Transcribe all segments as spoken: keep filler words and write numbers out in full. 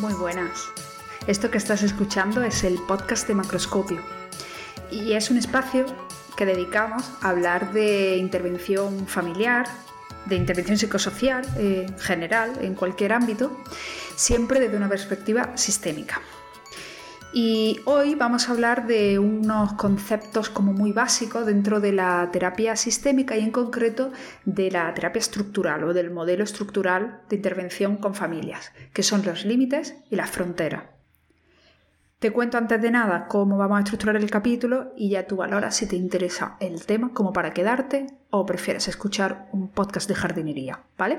Muy buenas. Esto que estás escuchando es el podcast de Macroscopio y es un espacio que dedicamos a hablar de intervención familiar, de intervención psicosocial eh, en general, en cualquier ámbito, siempre desde una perspectiva sistémica. Y hoy vamos a hablar de unos conceptos como muy básicos dentro de la terapia sistémica y en concreto de la terapia estructural o del modelo estructural de intervención con familias, que son los límites y las fronteras. Te cuento antes de nada cómo vamos a estructurar el capítulo y ya tú valoras si te interesa el tema como para quedarte o prefieres escuchar un podcast de jardinería, ¿vale?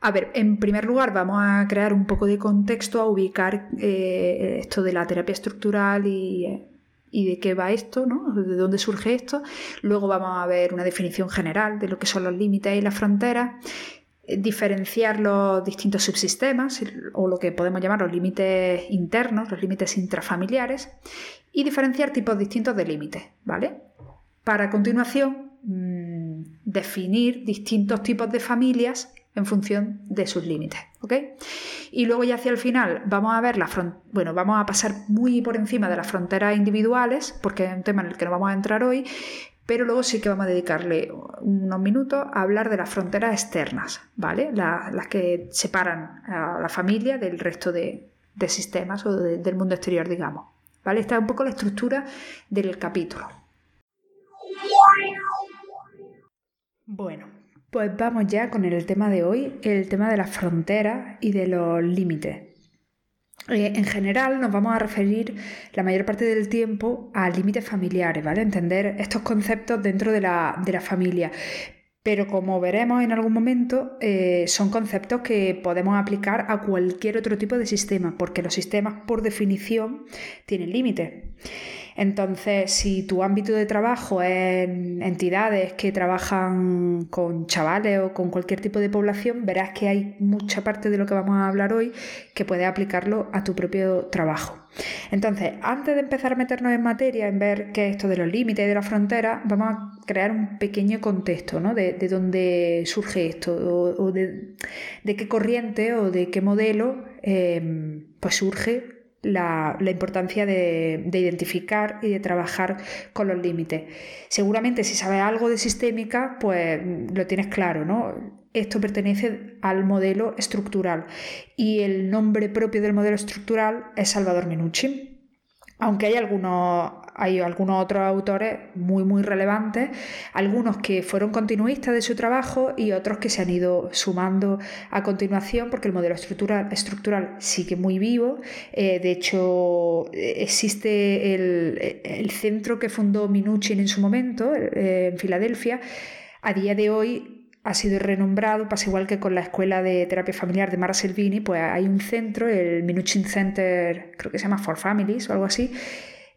A ver, en primer lugar vamos a crear un poco de contexto, a ubicar eh, esto de la terapia estructural y, eh, y de qué va esto, ¿no? De dónde surge esto. Luego vamos a ver una definición general de lo que son los límites y las fronteras, eh, diferenciar los distintos subsistemas o lo que podemos llamar los límites internos, los límites intrafamiliares y diferenciar tipos distintos de límites, ¿vale? Para continuación, mmm, definir distintos tipos de familias en función de sus límites, ¿ok? Y luego ya hacia el final vamos a ver la front- bueno, vamos a pasar muy por encima de las fronteras individuales porque es un tema en el que no vamos a entrar hoy, pero luego sí que vamos a dedicarle unos minutos a hablar de las fronteras externas, ¿vale? La, las que separan a la familia del resto de, de sistemas o de, del mundo exterior, digamos, ¿vale? Esta es un poco la estructura del capítulo. Bueno, pues vamos ya con el tema de hoy, el tema de las fronteras y de los límites. En general nos vamos a referir la mayor parte del tiempo a límites familiares, ¿vale? Entender estos conceptos dentro de la, de la familia. Pero como veremos en algún momento, eh, son conceptos que podemos aplicar a cualquier otro tipo de sistema, porque los sistemas por definición tienen límites. Entonces, si tu ámbito de trabajo es en entidades que trabajan con chavales o con cualquier tipo de población, verás que hay mucha parte de lo que vamos a hablar hoy que puedes aplicarlo a tu propio trabajo. Entonces, antes de empezar a meternos en materia, en ver qué es esto de los límites y de las fronteras, vamos a crear un pequeño contexto, ¿no? de, de dónde surge esto o, o de, de qué corriente o de qué modelo eh, pues surge La, la importancia de, de identificar y de trabajar con los límites. Seguramente si sabes algo de sistémica, pues lo tienes claro, ¿no? Esto pertenece al modelo estructural y el nombre propio del modelo estructural es Salvador Minuchin, aunque hay algunos, hay algunos otros autores muy, muy relevantes, algunos que fueron continuistas de su trabajo y otros que se han ido sumando a continuación porque el modelo estructural, estructural sigue muy vivo. Eh, de hecho, existe el, el centro que fundó Minuchin en su momento, eh, en Filadelfia. A día de hoy ha sido renombrado, pasa igual que con la Escuela de Terapia Familiar de Mara Selvini, pues hay un centro, el Minuchin Center, creo que se llama For Families o algo así,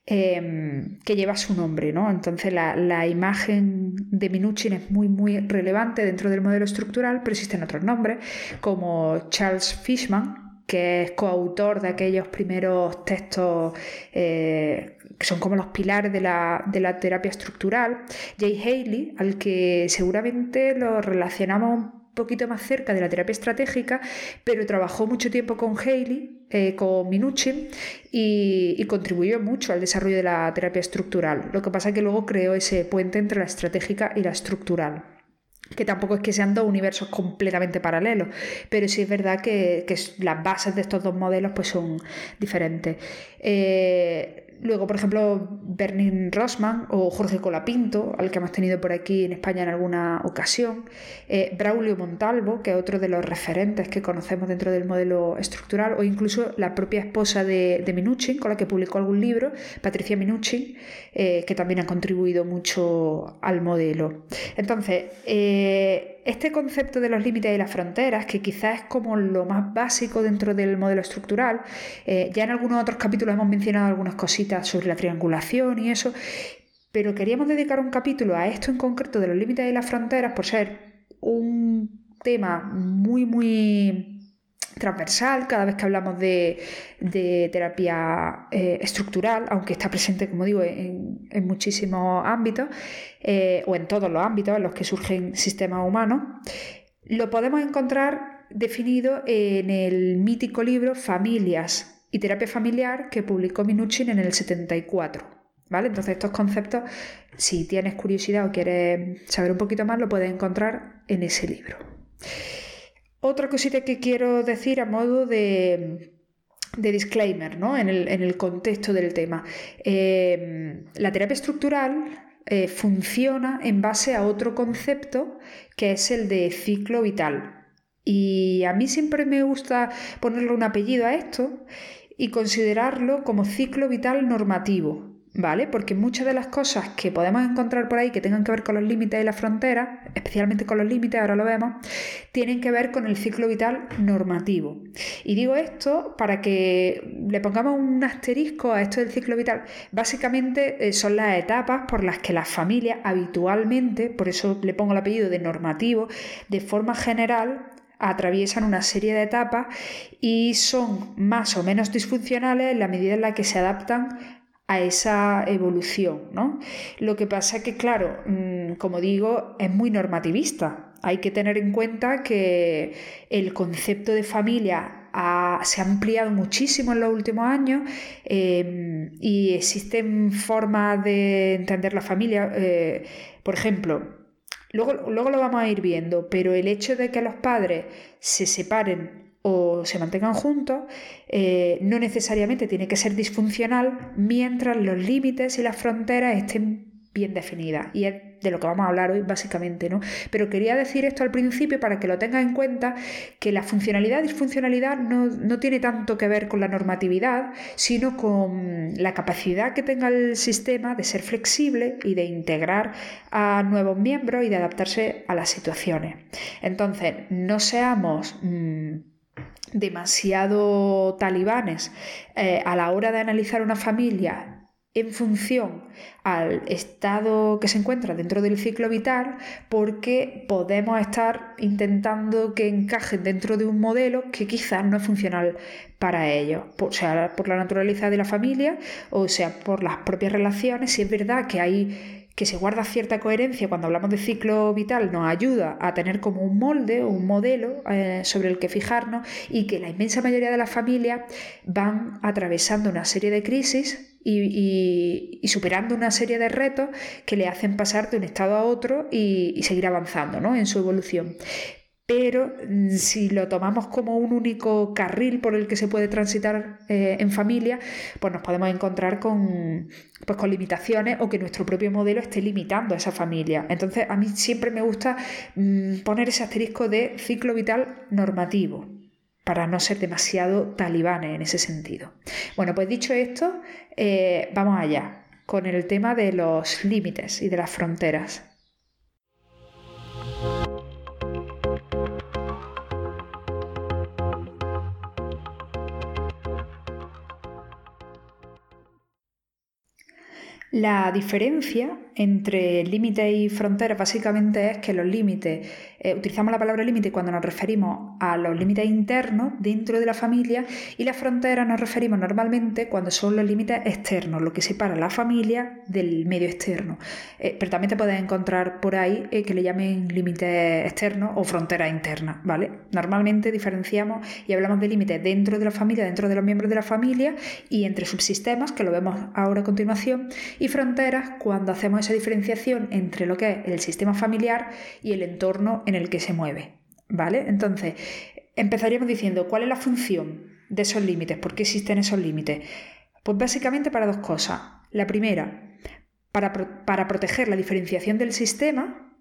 eh, que lleva su nombre, ¿no? Entonces la, la imagen de Minuchin es muy, muy relevante dentro del modelo estructural, pero existen otros nombres, como Charles Fishman, que es coautor de aquellos primeros textos eh, que son como los pilares de la, de la terapia estructural, Jay Haley, al que seguramente lo relacionamos un poquito más cerca de la terapia estratégica, pero trabajó mucho tiempo con Haley, eh, con Minuchin, y, y contribuyó mucho al desarrollo de la terapia estructural. Lo que pasa es que luego creó ese puente entre la estratégica y la estructural, que tampoco es que sean dos universos completamente paralelos, pero sí es verdad que, que las bases de estos dos modelos pues son diferentes. Eh, Luego, por ejemplo, Bernin Rossmann o Jorge Colapinto, al que hemos tenido por aquí en España en alguna ocasión, eh, Braulio Montalvo, que es otro de los referentes que conocemos dentro del modelo estructural, o incluso la propia esposa de, de Minuchin, con la que publicó algún libro, Patricia Minuchin, eh, que también ha contribuido mucho al modelo. Entonces, eh, este concepto de los límites y las fronteras, que quizás es como lo más básico dentro del modelo estructural, eh, ya en algunos otros capítulos hemos mencionado algunas cositas sobre la triangulación y eso, pero queríamos dedicar un capítulo a esto en concreto de los límites y las fronteras por ser un tema muy, muy transversal cada vez que hablamos de, de terapia eh, estructural, aunque está presente, como digo, en, en muchísimos ámbitos eh, o en todos los ámbitos en los que surgen sistemas humanos. Lo podemos encontrar definido en el mítico libro Familias y terapia familiar que publicó Minuchin en el setenta y cuatro. ¿Vale? Entonces estos conceptos, si tienes curiosidad o quieres saber un poquito más, lo puedes encontrar en ese libro. Otra cosita que quiero decir a modo de, de disclaimer, ¿no? En el, en el contexto del tema. Eh, la terapia estructural eh, funciona en base a otro concepto que es el de ciclo vital. Y a mí siempre me gusta ponerle un apellido a esto y considerarlo como ciclo vital normativo. ¿Vale? Porque muchas de las cosas que podemos encontrar por ahí que tengan que ver con los límites y las fronteras, especialmente con los límites, ahora lo vemos, tienen que ver con el ciclo vital normativo. Y digo esto para que le pongamos un asterisco a esto del ciclo vital. Básicamente son las etapas por las que las familias habitualmente, por eso le pongo el apellido de normativo, de forma general atraviesan una serie de etapas y son más o menos disfuncionales en la medida en la que se adaptan a esa evolución, ¿no? Lo que pasa que, claro, como digo, es muy normativista. Hay que tener en cuenta que el concepto de familia ha, se ha ampliado muchísimo en los últimos años eh, y existen formas de entender la familia. Eh, por ejemplo, luego, luego lo vamos a ir viendo, pero el hecho de que los padres se separen o se mantengan juntos, eh, no necesariamente tiene que ser disfuncional mientras los límites y las fronteras estén bien definidas. Y es de lo que vamos a hablar hoy básicamente, ¿no? Pero quería decir esto al principio para que lo tengas en cuenta, que la funcionalidad y disfuncionalidad no, no tiene tanto que ver con la normatividad, sino con la capacidad que tenga el sistema de ser flexible y de integrar a nuevos miembros y de adaptarse a las situaciones. Entonces, no seamos Mmm, demasiado talibanes eh, a la hora de analizar una familia en función al estado que se encuentra dentro del ciclo vital, porque podemos estar intentando que encajen dentro de un modelo que quizás no es funcional para ellos, por, sea por la naturaleza de la familia o sea por las propias relaciones. Si es verdad que hay que se guarda cierta coherencia, cuando hablamos de ciclo vital nos ayuda a tener como un molde o un modelo eh, sobre el que fijarnos, y que la inmensa mayoría de las familias van atravesando una serie de crisis y, y, y superando una serie de retos que le hacen pasar de un estado a otro y, y seguir avanzando, ¿no? En su evolución. Pero si lo tomamos como un único carril por el que se puede transitar eh, en familia, pues nos podemos encontrar con, pues con limitaciones, o que nuestro propio modelo esté limitando a esa familia. Entonces, a mí siempre me gusta mmm, poner ese asterisco de ciclo vital normativo, para no ser demasiado talibanes en ese sentido. Bueno, pues dicho esto, eh, vamos allá con el tema de los límites y de las fronteras. La diferencia entre límites y fronteras básicamente es que los límites, eh, utilizamos la palabra límite cuando nos referimos a los límites internos dentro de la familia, y las fronteras nos referimos normalmente cuando son los límites externos, lo que separa la familia del medio externo. Eh, pero también te puedes encontrar por ahí eh, que le llamen límites externos o frontera interna, ¿vale? Normalmente diferenciamos y hablamos de límites dentro de la familia, dentro de los miembros de la familia y entre subsistemas, que lo vemos ahora a continuación, y Y fronteras cuando hacemos esa diferenciación entre lo que es el sistema familiar y el entorno en el que se mueve, ¿vale? Entonces, empezaríamos diciendo, ¿cuál es la función de esos límites? ¿Por qué existen esos límites? Pues básicamente para dos cosas. La primera, para, pro- para proteger la diferenciación del sistema,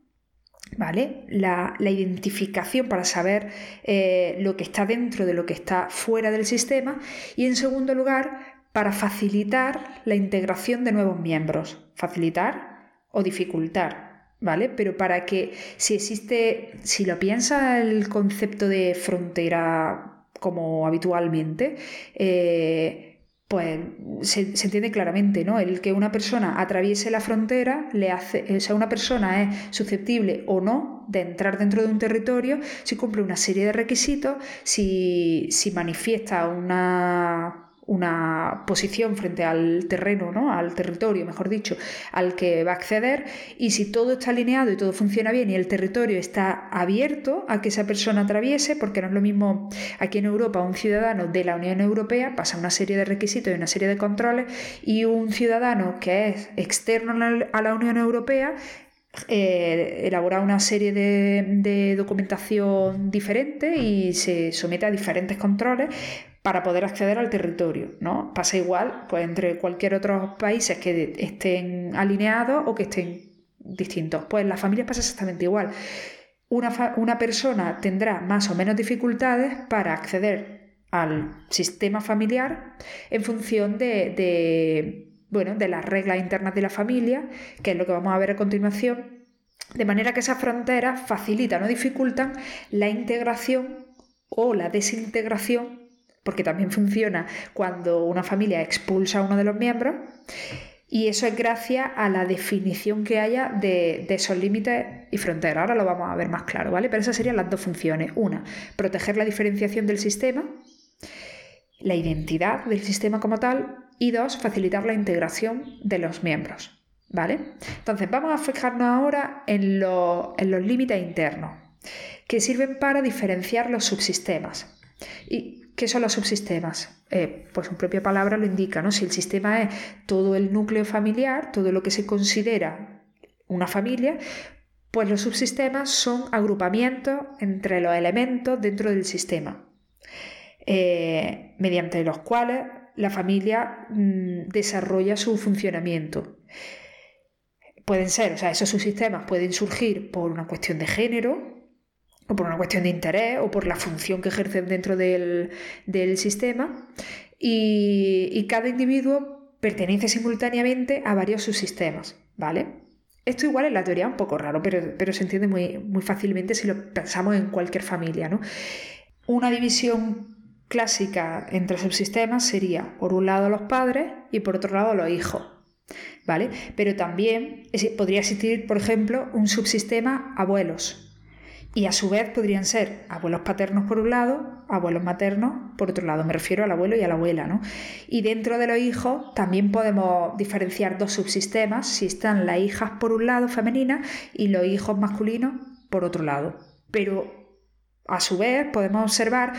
¿vale? La, la identificación para saber eh, lo que está dentro de lo que está fuera del sistema. Y en segundo lugar, para facilitar la integración de nuevos miembros, facilitar o dificultar, ¿vale? Pero para que, si existe, si lo piensa el concepto de frontera como habitualmente, eh, pues se, se entiende claramente, ¿no? El que una persona atraviese la frontera le hace, o sea, una persona es susceptible o no de entrar dentro de un territorio si cumple una serie de requisitos, si, si manifiesta una una posición frente al terreno, ¿no? Al territorio, mejor dicho, al que va a acceder, y si todo está alineado y todo funciona bien y el territorio está abierto a que esa persona atraviese, porque no es lo mismo aquí en Europa un ciudadano de la Unión Europea, pasa una serie de requisitos y una serie de controles, y un ciudadano que es externo a la Unión Europea, Eh, elabora una serie de, de documentación diferente y se somete a diferentes controles para poder acceder al territorio, ¿no? Pasa igual pues entre cualquier otros países que estén alineados o que estén distintos. Pues en las familias pasa exactamente igual. Una, fa- una persona tendrá más o menos dificultades para acceder al sistema familiar en función de... de bueno, de las reglas internas de la familia, que es lo que vamos a ver a continuación, de manera que esas fronteras facilitan o dificultan la integración o la desintegración, porque también funciona cuando una familia expulsa a uno de los miembros, y eso es gracias a la definición que haya de, de esos límites y fronteras. Ahora lo vamos a ver más claro, ¿vale? Pero esas serían las dos funciones. Una, proteger la diferenciación del sistema, la identidad del sistema como tal, y dos, facilitar la integración de los miembros, ¿vale? Entonces, vamos a fijarnos ahora en, lo, en los límites internos, que sirven para diferenciar los subsistemas. ¿Y qué son los subsistemas? Eh, pues su propia palabra lo indica, ¿no? Si el sistema es todo el núcleo familiar, todo lo que se considera una familia, pues los subsistemas son agrupamientos entre los elementos dentro del sistema, eh, mediante los cuales la familia mmm, desarrolla su funcionamiento. Pueden ser, o sea, esos subsistemas pueden surgir por una cuestión de género, o por una cuestión de interés, o por la función que ejercen dentro del, del sistema, y, y cada individuo pertenece simultáneamente a varios subsistemas, ¿vale? Esto igual en la teoría es un poco raro, pero, pero se entiende muy, muy fácilmente si lo pensamos en cualquier familia, ¿no? Una división clásica entre subsistemas sería, por un lado, los padres y por otro lado, los hijos, ¿vale? Pero también podría existir, por ejemplo, un subsistema abuelos, y a su vez podrían ser abuelos paternos por un lado, abuelos maternos por otro lado, me refiero al abuelo y a la abuela, ¿no? Y dentro de los hijos también podemos diferenciar dos subsistemas, si están las hijas por un lado, femeninas, y los hijos masculinos por otro lado. Pero a su vez, podemos observar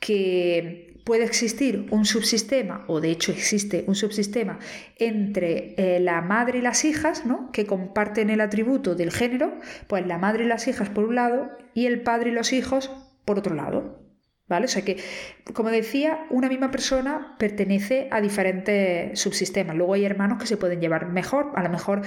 que puede existir un subsistema, o de hecho existe un subsistema, entre eh, la madre y las hijas, ¿no? Que comparten el atributo del género, pues la madre y las hijas por un lado y el padre y los hijos por otro lado, ¿vale? O sea que, como decía, una misma persona pertenece a diferentes subsistemas. Luego hay hermanos que se pueden llevar mejor. A lo mejor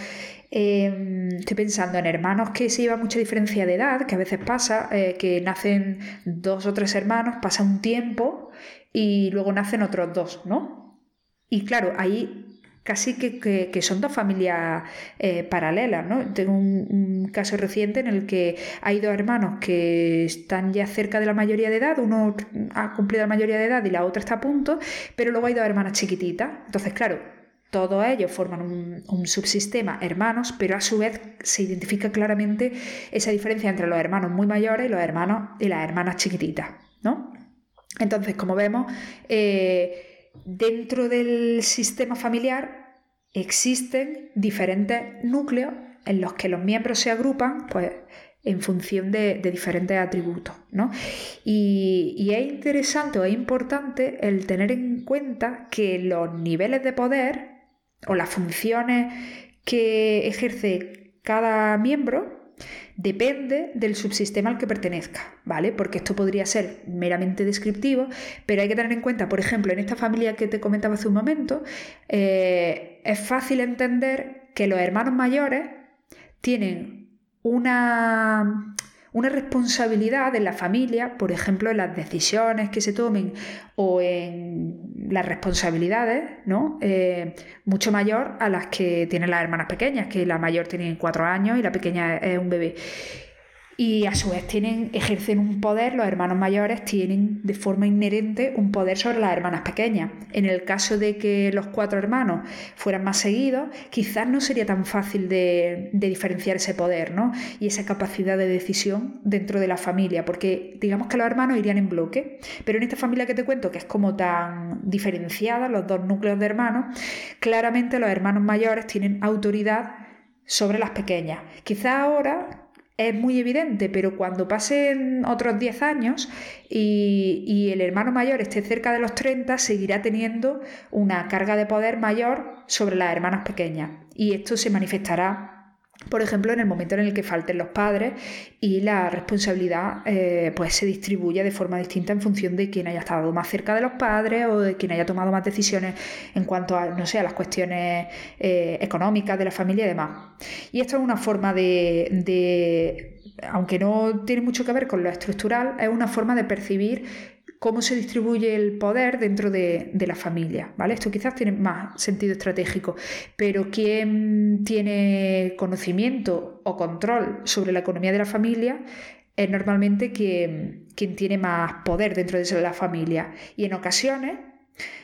eh, estoy pensando en hermanos que se lleva mucha diferencia de edad, que a veces pasa, eh, que nacen dos o tres hermanos, pasa un tiempo y luego nacen otros dos, ¿no? Y claro, ahí casi que, que, que son dos familias eh, paralelas, ¿no? Tengo un, un caso reciente en el que hay dos hermanos que están ya cerca de la mayoría de edad, uno ha cumplido la mayoría de edad y la otra está a punto, pero luego hay dos hermanas chiquititas. Entonces, claro, todos ellos forman un, un subsistema hermanos, pero a su vez se identifica claramente esa diferencia entre los hermanos muy mayores y los hermanos y las hermanas chiquititas, ¿no? Entonces, como vemos, eh, dentro del sistema familiar existen diferentes núcleos en los que los miembros se agrupan pues, en función de, de diferentes atributos, ¿no? Y, y es interesante o es importante el tener en cuenta que los niveles de poder o las funciones que ejerce cada miembro depende del subsistema al que pertenezca, ¿vale? Porque esto podría ser meramente descriptivo, pero hay que tener en cuenta, por ejemplo, en esta familia que te comentaba hace un momento, eh, es fácil entender que los hermanos mayores tienen una, una responsabilidad en la familia, por ejemplo, en las decisiones que se tomen o en las responsabilidades, ¿no? Eh, mucho mayor a las que tienen las hermanas pequeñas, que la mayor tiene cuatro años y la pequeña es un bebé. y a su vez tienen, ejercen un poder, los hermanos mayores tienen de forma inherente un poder sobre las hermanas pequeñas. En el caso de que los cuatro hermanos fueran más seguidos, quizás no sería tan fácil de, de diferenciar ese poder, ¿no? Y esa capacidad de decisión dentro de la familia, porque digamos que los hermanos irían en bloque, pero en esta familia que te cuento, que es como tan diferenciada, los dos núcleos de hermanos, claramente los hermanos mayores tienen autoridad sobre las pequeñas. Quizá ahora es muy evidente, pero cuando pasen otros diez años y, y el hermano mayor esté cerca de los treinta, seguirá teniendo una carga de poder mayor sobre las hermanas pequeñas. Y esto se manifestará, por ejemplo, en el momento en el que falten los padres y la responsabilidad eh, pues se distribuye de forma distinta en función de quién haya estado más cerca de los padres o de quién haya tomado más decisiones en cuanto a, no sé, a las cuestiones eh, económicas de la familia y demás. Y esto es una forma de, de, aunque no tiene mucho que ver con lo estructural, es una forma de percibir cómo se distribuye el poder dentro de, de la familia, ¿vale? Esto quizás tiene más sentido estratégico, pero quien tiene conocimiento o control sobre la economía de la familia es normalmente quien, quien tiene más poder dentro de la familia. Y en ocasiones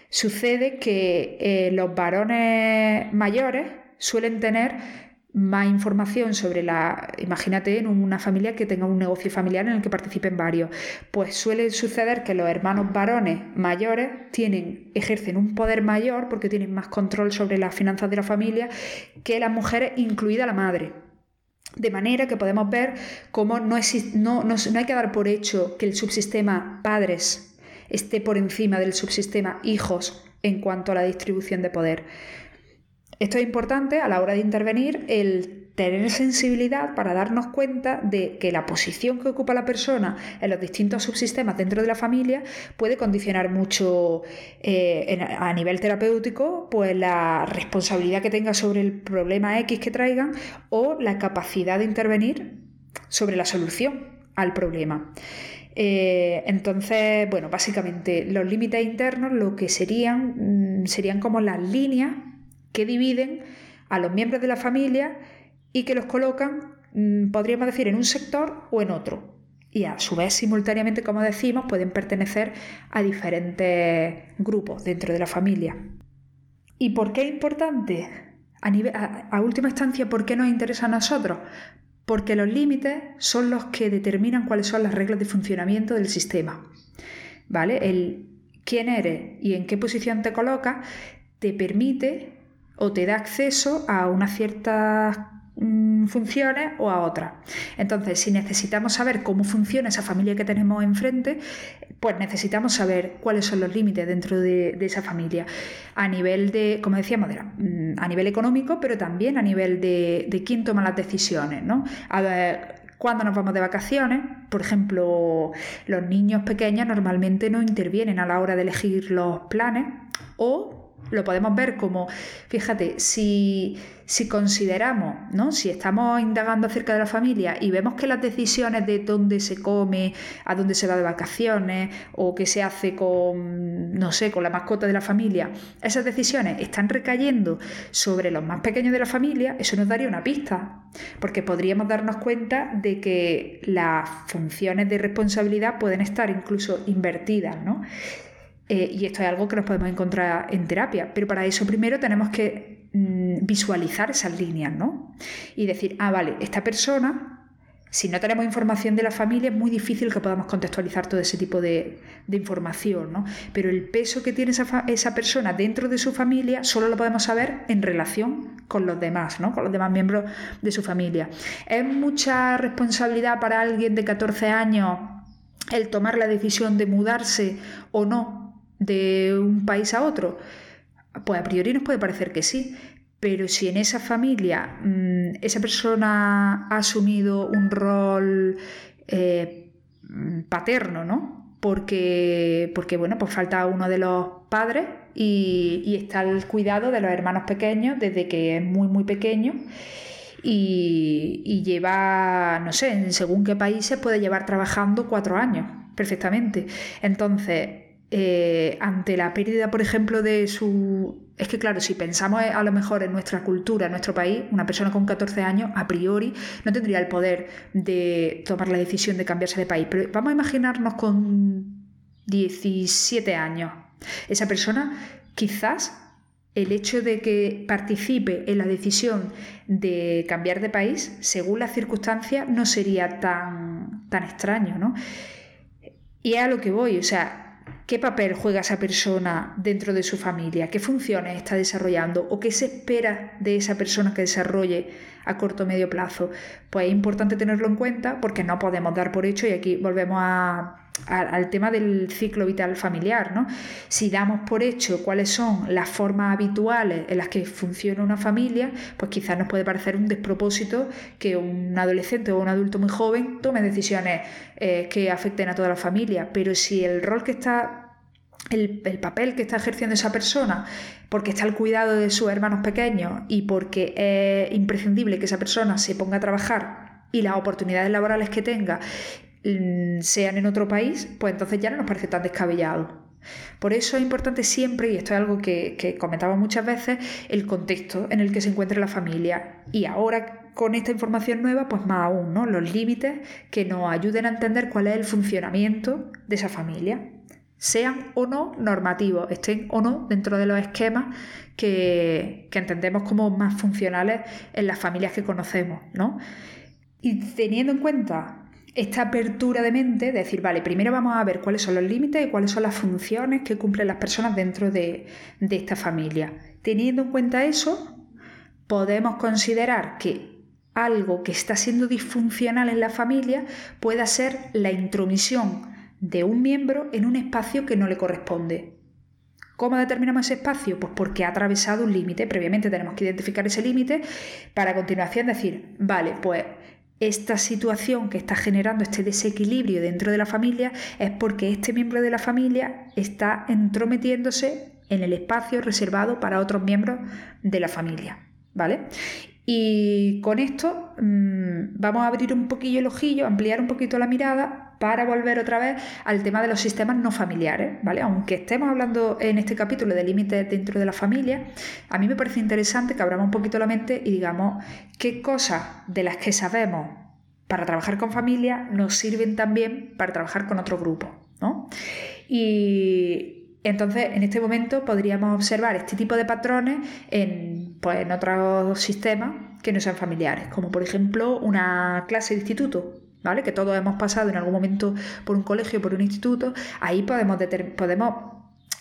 sucede que eh, los varones mayores suelen tener más información sobre la... Imagínate en una familia que tenga un negocio familiar en el que participen varios. Pues suele suceder que los hermanos varones mayores tienen, ejercen un poder mayor porque tienen más control sobre las finanzas de la familia que las mujeres, incluida la madre. De manera que podemos ver cómo no, exist, no, no, no hay que dar por hecho que el subsistema padres esté por encima del subsistema hijos en cuanto a la distribución de poder. Esto es importante a la hora de intervenir, el tener sensibilidad para darnos cuenta de que la posición que ocupa la persona en los distintos subsistemas dentro de la familia puede condicionar mucho eh, en, a nivel terapéutico, pues la responsabilidad que tenga sobre el problema X que traigan o la capacidad de intervenir sobre la solución al problema. Eh, entonces, bueno, básicamente los límites internos lo que serían, serían como las líneas que dividen a los miembros de la familia y que los colocan, podríamos decir, en un sector o en otro. Y a su vez, simultáneamente, como decimos, pueden pertenecer a diferentes grupos dentro de la familia. ¿Y por qué es importante? A, nivel, a, a última instancia, ¿por qué nos interesa a nosotros? Porque los límites son los que determinan cuáles son las reglas de funcionamiento del sistema, ¿vale? El quién eres y en qué posición te colocas te permite o te da acceso a unas ciertas mmm, funciones o a otras. Entonces, si necesitamos saber cómo funciona esa familia que tenemos enfrente, pues necesitamos saber cuáles son los límites dentro de, de esa familia. A nivel de, como decíamos, de la, a nivel económico, pero también a nivel de, de quién toma las decisiones, ¿no? A ver, cuando nos vamos de vacaciones, por ejemplo, los niños pequeños normalmente no intervienen a la hora de elegir los planes o... Lo podemos ver como, fíjate, si, si consideramos, ¿no? Si estamos indagando acerca de la familia y vemos que las decisiones de dónde se come, a dónde se va de vacaciones o qué se hace con, no sé, con la mascota de la familia, esas decisiones están recayendo sobre los más pequeños de la familia, eso nos daría una pista, porque podríamos darnos cuenta de que las funciones de responsabilidad pueden estar incluso invertidas, ¿no? Eh, y esto es algo que nos podemos encontrar en terapia, pero para eso primero tenemos que mmm, visualizar esas líneas, ¿no? Y decir, ah, vale, esta persona, si no tenemos información de la familia, es muy difícil que podamos contextualizar todo ese tipo de, de información, ¿no? Pero el peso que tiene esa, esa persona dentro de su familia solo lo podemos saber en relación con los demás, ¿no? Con los demás miembros de su familia. ¿Es mucha responsabilidad para alguien de catorce años el tomar la decisión de mudarse o no de un país a otro? Pues a priori nos puede parecer que sí, pero si en esa familia mmm, esa persona ha asumido un rol eh, paterno, ¿no? Porque, porque bueno, pues falta uno de los padres y, y está al cuidado de los hermanos pequeños desde que es muy muy pequeño y, y lleva, no sé, en según qué países puede llevar trabajando cuatro años perfectamente. Entonces, eh, ante la pérdida, por ejemplo, de su... Es que claro, si pensamos a lo mejor en nuestra cultura, en nuestro país, una persona con catorce años, a priori, no tendría el poder de tomar la decisión de cambiarse de país. Pero vamos a imaginarnos con diecisiete años. Esa persona, quizás el hecho de que participe en la decisión de cambiar de país, según las circunstancias, no sería tan, tan extraño, ¿no? Y es a lo que voy, o sea... ¿Qué papel juega esa persona dentro de su familia? ¿Qué funciones está desarrollando? ¿O qué se espera de esa persona que desarrolle a corto o medio plazo? Pues es importante tenerlo en cuenta porque no podemos dar por hecho, y aquí volvemos a, a, al tema del ciclo vital familiar, ¿no? Si damos por hecho cuáles son las formas habituales en las que funciona una familia, pues quizás nos puede parecer un despropósito que un adolescente o un adulto muy joven tome decisiones eh, que afecten a toda la familia. Pero si el rol que está... El, el papel que está ejerciendo esa persona, porque está al cuidado de sus hermanos pequeños y porque es imprescindible que esa persona se ponga a trabajar y las oportunidades laborales que tenga sean en otro país, pues entonces ya no nos parece tan descabellado. Por eso es importante siempre, y esto es algo que, que comentamos muchas veces, el contexto en el que se encuentra la familia. Y ahora, con esta información nueva, pues más aún, ¿no? Los límites que nos ayuden a entender cuál es el funcionamiento de esa familia, sean o no normativos, estén o no dentro de los esquemas que, que entendemos como más funcionales en las familias que conocemos, ¿no? Y teniendo en cuenta esta apertura de mente, de decir, vale, primero vamos a ver cuáles son los límites y cuáles son las funciones que cumplen las personas dentro de, de esta familia. Teniendo en cuenta eso, podemos considerar que algo que está siendo disfuncional en la familia pueda ser la intromisión de un miembro en un espacio que no le corresponde. ¿Cómo determinamos ese espacio? Pues porque ha atravesado un límite. Previamente tenemos que identificar ese límite para a continuación decir, vale, pues esta situación que está generando este desequilibrio dentro de la familia es porque este miembro de la familia está entrometiéndose en el espacio reservado para otros miembros de la familia, ¿vale? Y con esto mmm, vamos a abrir un poquillo el ojillo, ampliar un poquito la mirada para volver otra vez al tema de los sistemas no familiares, ¿vale? Aunque estemos hablando en este capítulo de límites dentro de la familia, a mí me parece interesante que abramos un poquito la mente y digamos qué cosas de las que sabemos para trabajar con familia nos sirven también para trabajar con otro grupo, ¿no? Y entonces, en este momento podríamos observar este tipo de patrones en, pues, en otros sistemas que no sean familiares, como por ejemplo una clase de instituto, ¿vale? Que todos hemos pasado en algún momento por un colegio, por un instituto. Ahí podemos, determ- podemos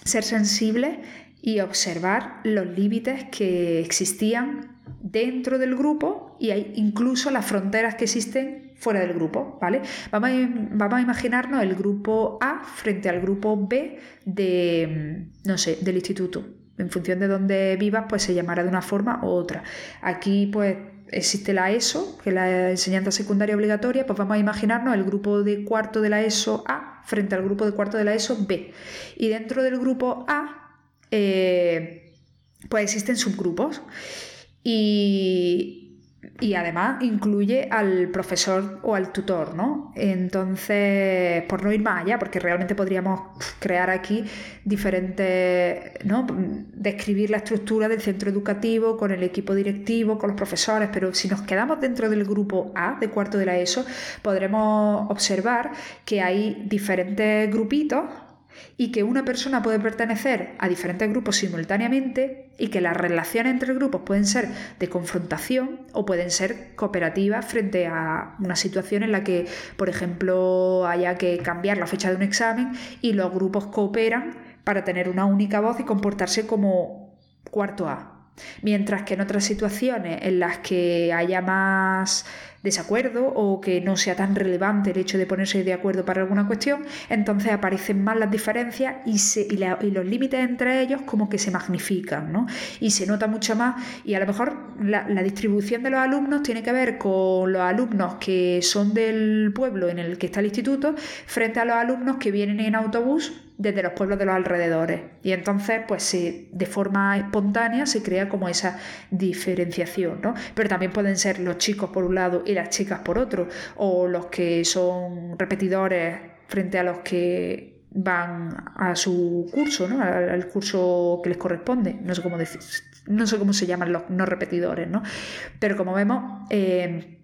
ser sensibles y observar los límites que existían dentro del grupo y hay incluso las fronteras que existen fuera del grupo, ¿vale? Vamos a, vamos a imaginarnos el grupo A frente al grupo B de, no sé, del instituto. En función de dónde vivas, pues se llamará de una forma u otra. Aquí, pues, existe la ESO, que es la enseñanza secundaria obligatoria, pues vamos a imaginarnos el grupo de cuarto de la ESO A frente al grupo de cuarto de la ESO B. Y dentro del grupo A, eh, pues existen subgrupos. Y, y además incluye al profesor o al tutor, ¿no? Entonces, por no ir más allá, porque realmente podríamos crear aquí diferentes, ¿no? Describir la estructura del centro educativo con el equipo directivo, con los profesores, pero si nos quedamos dentro del grupo A, de cuarto de la ESO, podremos observar que hay diferentes grupitos y que una persona puede pertenecer a diferentes grupos simultáneamente y que las relaciones entre grupos pueden ser de confrontación o pueden ser cooperativas frente a una situación en la que, por ejemplo, haya que cambiar la fecha de un examen y los grupos cooperan para tener una única voz y comportarse como cuarto A. Mientras que en otras situaciones en las que haya más desacuerdo o que no sea tan relevante el hecho de ponerse de acuerdo para alguna cuestión, entonces aparecen más las diferencias y, se, y, la, y los límites entre ellos como que se magnifican, ¿no? Y se nota mucho más, y a lo mejor la, la distribución de los alumnos tiene que ver con los alumnos que son del pueblo en el que está el instituto frente a los alumnos que vienen en autobús desde los pueblos de los alrededores, y entonces pues se, de forma espontánea se crea como esa diferenciación, ¿no? Pero también pueden ser los chicos por un lado y las chicas por otro, o los que son repetidores frente a los que van a su curso, ¿no? Al, al curso que les corresponde. No sé cómo decir, no sé cómo se llaman los no repetidores, ¿no? Pero como vemos, eh,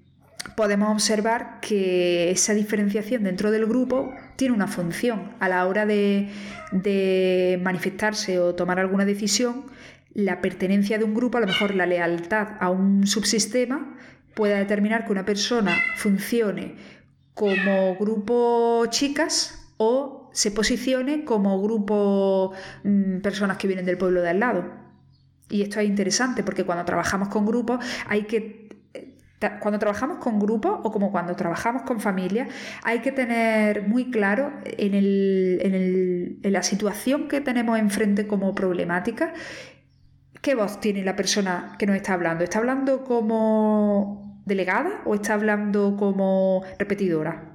podemos observar que esa diferenciación dentro del grupo tiene una función. A la hora de, de manifestarse o tomar alguna decisión, la pertenencia de un grupo, a lo mejor la lealtad a un subsistema, pueda determinar que una persona funcione como grupo chicas o se posicione como grupo mmm, personas que vienen del pueblo de al lado. Y esto es interesante porque cuando trabajamos con grupos hay que... Cuando trabajamos con grupos o como cuando trabajamos con familias, hay que tener muy claro en, el, en, el, en la situación que tenemos enfrente como problemática, ¿qué voz tiene la persona que nos está hablando? ¿Está hablando como delegada o está hablando como repetidora?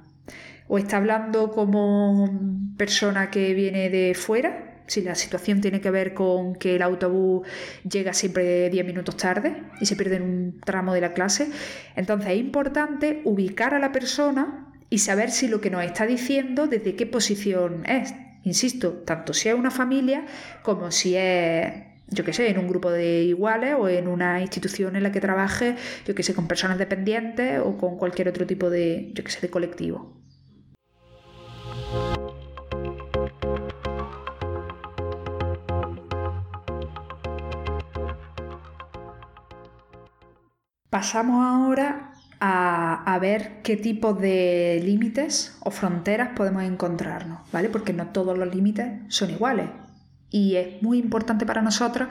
¿O está hablando como persona que viene de fuera? Si la situación tiene que ver con que el autobús llega siempre diez minutos tarde y se pierde en un tramo de la clase. Entonces es importante ubicar a la persona y saber si lo que nos está diciendo, desde qué posición es. Insisto, tanto si es una familia como si es, yo qué sé, en un grupo de iguales o en una institución en la que trabaje, yo qué sé, con personas dependientes o con cualquier otro tipo de, yo qué sé, de colectivo. Pasamos ahora a, a ver qué tipo de límites o fronteras podemos encontrarnos, ¿vale? Porque no todos los límites son iguales y es muy importante para nosotros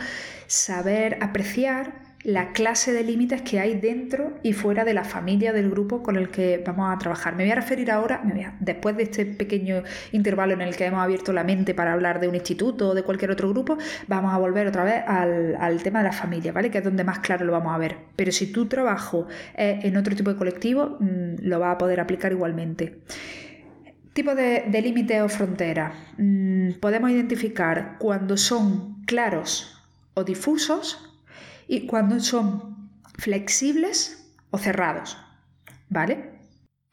saber apreciar la clase de límites que hay dentro y fuera de la familia del grupo con el que vamos a trabajar. Me voy a referir ahora, me voy a, después de este pequeño intervalo en el que hemos abierto la mente para hablar de un instituto o de cualquier otro grupo, vamos a volver otra vez al, al tema de la familia, ¿vale? Que es donde más claro lo vamos a ver. Pero si tu trabajo es en otro tipo de colectivo, mmm, lo vas a poder aplicar igualmente. Tipo de, de límites o fronteras. Mm, podemos identificar cuando son claros o difusos, y cuando son flexibles o cerrados, ¿vale?